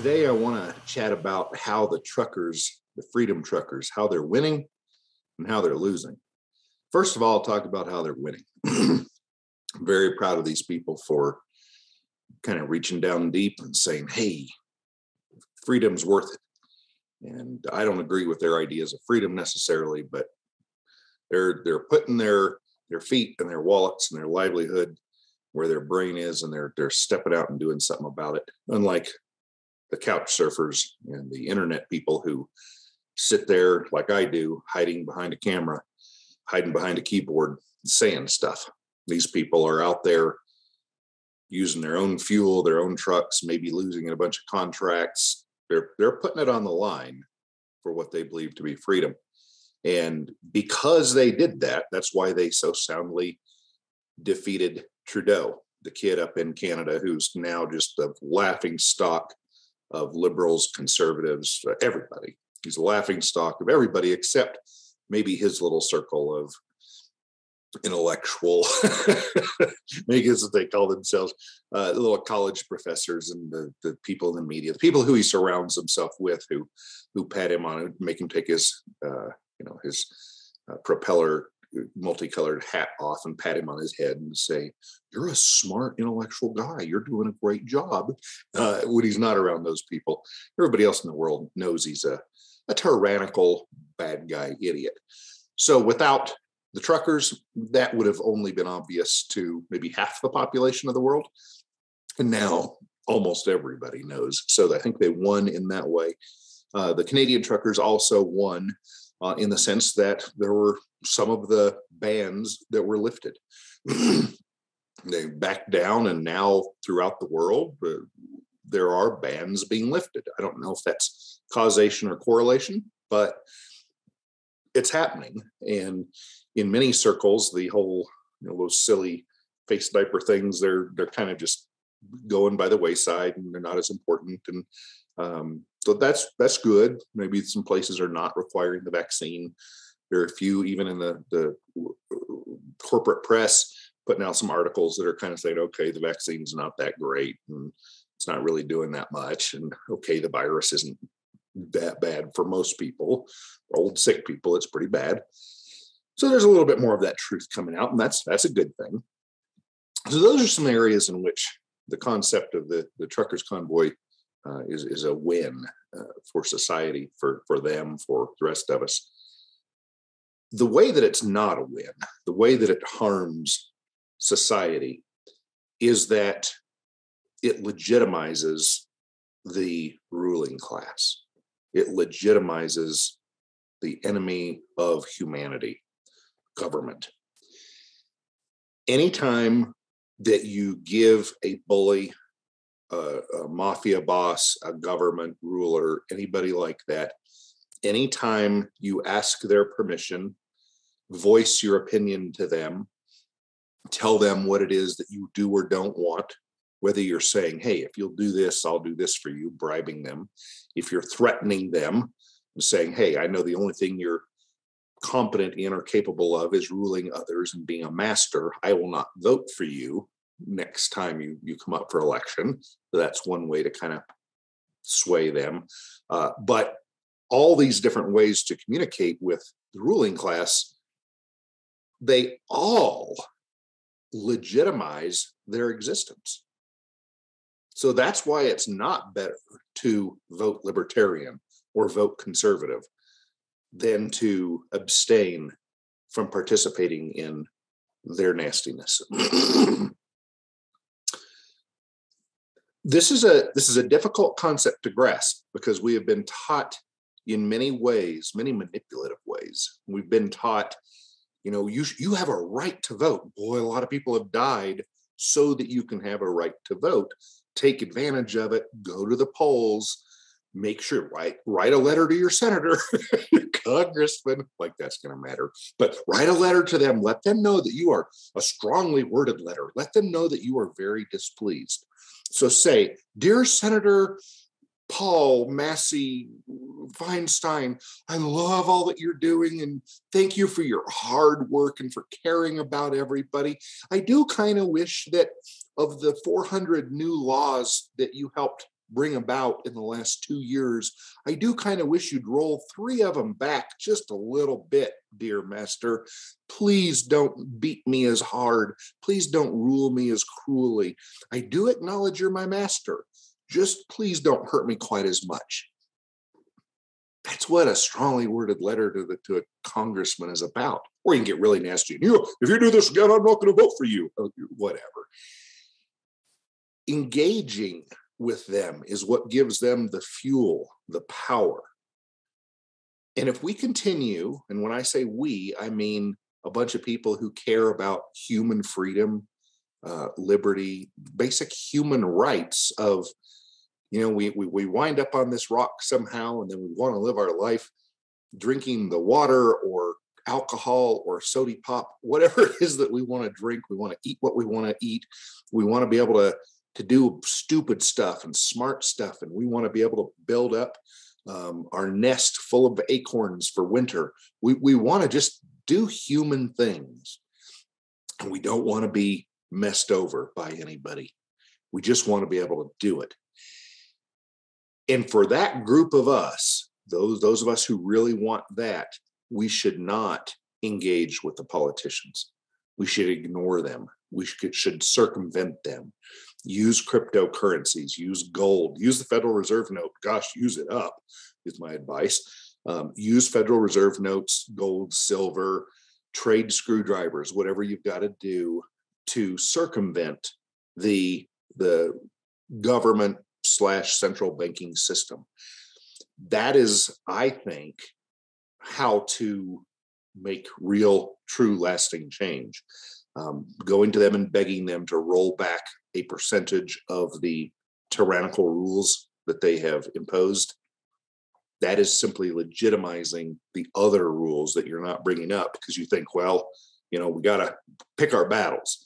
Today, I want to chat about how the truckers, the freedom truckers, how they're winning and how they're losing. First of all, I'll talk about how they're winning. I'm very proud of these people for kind of reaching down deep and saying, hey, freedom's worth it. And I don't agree with their ideas of freedom necessarily, but they're putting their feet and their wallets and their livelihood where their brain is, and they're stepping out and doing something about it. Unlike the couch surfers and the internet people who sit there like I do, hiding behind a camera, hiding behind a keyboard, saying stuff. These people are out there using their own fuel, their own trucks, maybe losing in a bunch of contracts. They're putting it on the line for what they believe to be freedom. And because they did that, that's why they so soundly defeated Trudeau, the kid up in Canada who's now just a laughing stock of liberals, conservatives, everybody. He's a laughing stock of everybody except maybe his little circle of intellectual, maybe that's what they call themselves, little college professors and the people in the media, the people who he surrounds himself with, who pat him on and make him take his propeller multicolored hat off and pat him on his head and say, you're a smart intellectual guy, you're doing a great job, when he's not around those people. Everybody else in the world knows he's a tyrannical bad guy idiot. So without the truckers, that would have only been obvious to maybe half the population of the world. And now almost everybody knows. So I think they won in that way. The Canadian truckers also won in the sense that there were some of the bans that were lifted. They backed down, and now throughout the world, there are bans being lifted. I don't know if that's causation or correlation, but it's happening. And in many circles, the whole, those silly face diaper things, they're kind of just going by the wayside, and they're not as important. And so that's good. Maybe some places are not requiring the vaccine. There are a few, even in the corporate press, putting out some articles that are kind of saying, okay, the vaccine's not that great, and it's not really doing that much. And okay, the virus isn't that bad for most people. For old, sick people, it's pretty bad. So there's a little bit more of that truth coming out, and that's a good thing. So those are some areas in which the concept of the truckers' convoy is a win for society, for them, for the rest of us. The way that it's not a win, the way that it harms society, is that it legitimizes the ruling class. It legitimizes the enemy of humanity, government. Anytime that you give a bully, a mafia boss, a government ruler, anybody like that, anytime you ask their permission, voice your opinion to them, tell them what it is that you do or don't want, whether you're saying, hey, if you'll do this, I'll do this for you, bribing them. If you're threatening them and saying, hey, I know the only thing you're competent in or capable of is ruling others and being a master, I will not vote for you next time you come up for election. So that's one way to kind of sway them. But all these different ways to communicate with the ruling class, they all legitimize their existence. So that's why it's not better to vote libertarian or vote conservative than to abstain from participating in their nastiness. This is a difficult concept to grasp because we have been taught in many ways, many manipulative ways. We've been taught, you have a right to vote. Boy, a lot of people have died so that you can have a right to vote. Take advantage of it. Go to the polls. Make sure, write a letter to your senator, your congressman, like that's going to matter, but write a letter to them. Let them know that you are a strongly worded letter. Let them know that you are very displeased. So say, dear Senator Paul Massey Feinstein, I love all that you're doing, and thank you for your hard work and for caring about everybody. I do kind of wish that of the 400 new laws that you helped bring about in the last 2 years, I do kind of wish you'd roll three of them back just a little bit, dear master. Please don't beat me as hard. Please don't rule me as cruelly. I do acknowledge you're my master. Just please don't hurt me quite as much. That's what a strongly worded letter to a congressman is about. Or you can get really nasty. If you do this again, I'm not going to vote for you. Whatever. Engaging with them is what gives them the fuel, the power. And if we continue, and when I say we, I mean a bunch of people who care about human freedom, liberty, basic human rights of, we wind up on this rock somehow, and then we want to live our life drinking the water or alcohol or soda pop, whatever it is that we want to drink. We want to eat what we want to eat. We want to be able to do stupid stuff and smart stuff. And we want to be able to build up our nest full of acorns for winter. We want to just do human things. And we don't want to be messed over by anybody. We just want to be able to do it. And for that group of us, those of us who really want that, we should not engage with the politicians. We should ignore them. We should circumvent them. Use cryptocurrencies, use gold, use the Federal Reserve note. Gosh, use it up is my advice. Use Federal Reserve notes, gold, silver, trade screwdrivers, whatever you've got to do to circumvent the government / central banking system. That is, I think, how to make real, true, lasting change. Going to them and begging them to roll back a percentage of the tyrannical rules that they have imposed, that is simply legitimizing the other rules that you're not bringing up because you think, we got to pick our battles.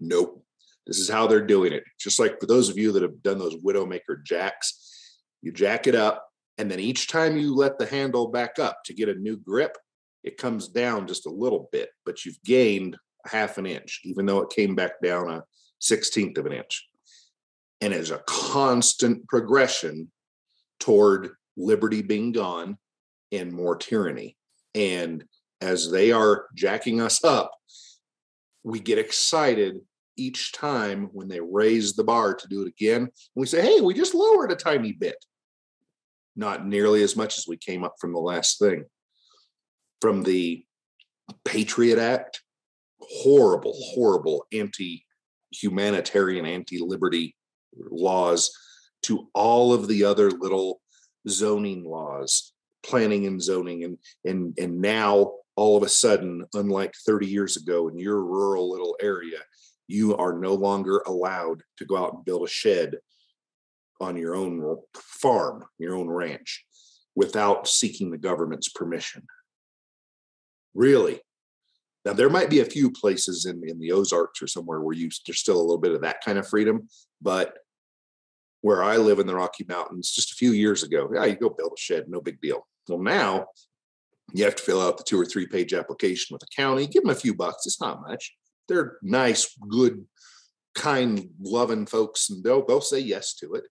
Nope. This is how they're doing it. Just like for those of you that have done those Widowmaker jacks, you jack it up, and then each time you let the handle back up to get a new grip, it comes down just a little bit, but you've gained a half an inch, even though it came back down a 16th of an inch. And it's a constant progression toward liberty being gone and more tyranny. And as they are jacking us up, we get excited each time when they raise the bar to do it again. And we say, hey, we just lowered a tiny bit. Not nearly as much as we came up from the last thing. From the Patriot Act, horrible, horrible anti-humanitarian, anti-liberty laws, to all of the other little zoning laws, planning and zoning. And now, all of a sudden, unlike 30 years ago in your rural little area, you are no longer allowed to go out and build a shed on your own farm, your own ranch, without seeking the government's permission. Really. Now, there might be a few places in the Ozarks or somewhere where there's still a little bit of that kind of freedom, but where I live in the Rocky Mountains, just a few years ago, yeah, you go build a shed, no big deal. Well, now you have to fill out the 2 or 3 page application with the county, give them a few bucks, it's not much. They're nice, good, kind, loving folks, and they'll say yes to it.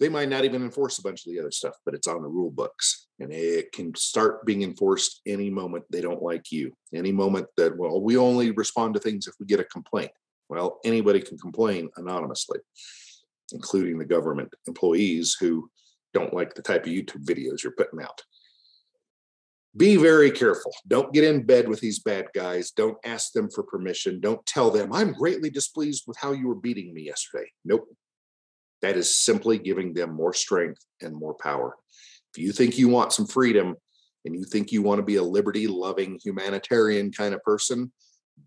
They might not even enforce a bunch of the other stuff, but it's on the rule books, and it can start being enforced any moment they don't like you, any moment that, well, we only respond to things if we get a complaint. Well, anybody can complain anonymously, including the government employees who don't like the type of YouTube videos you're putting out. Be very careful. Don't get in bed with these bad guys. Don't ask them for permission. Don't tell them, I'm greatly displeased with how you were beating me yesterday. Nope. That is simply giving them more strength and more power. If you think you want some freedom and you think you want to be a liberty-loving, humanitarian kind of person,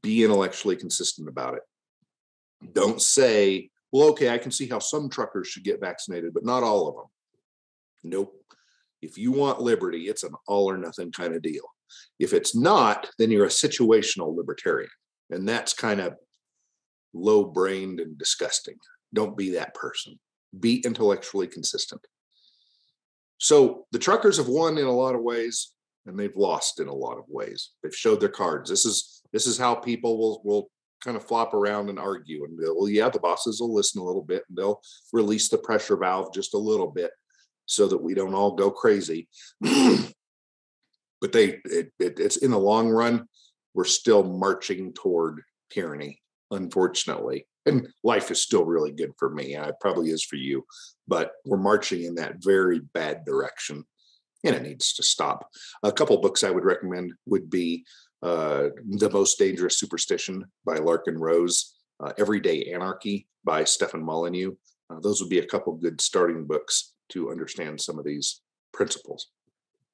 be intellectually consistent about it. Don't say, well, okay, I can see how some truckers should get vaccinated, but not all of them. Nope. If you want liberty, it's an all or nothing kind of deal. If it's not, then you're a situational libertarian. And that's kind of low-brained and disgusting. Don't be that person. Be intellectually consistent. So the truckers have won in a lot of ways, and they've lost in a lot of ways. They've showed their cards. This is how people will kind of flop around and argue and go, well, yeah, the bosses will listen a little bit and they'll release the pressure valve just a little bit so that we don't all go crazy. But it's in the long run, we're still marching toward tyranny, unfortunately. And life is still really good for me, and it probably is for you, but we're marching in that very bad direction, and it needs to stop. A couple books I would recommend would be The Most Dangerous Superstition by Larkin Rose, Everyday Anarchy by Stephen Molyneux. Those would be a couple good starting books to understand some of these principles.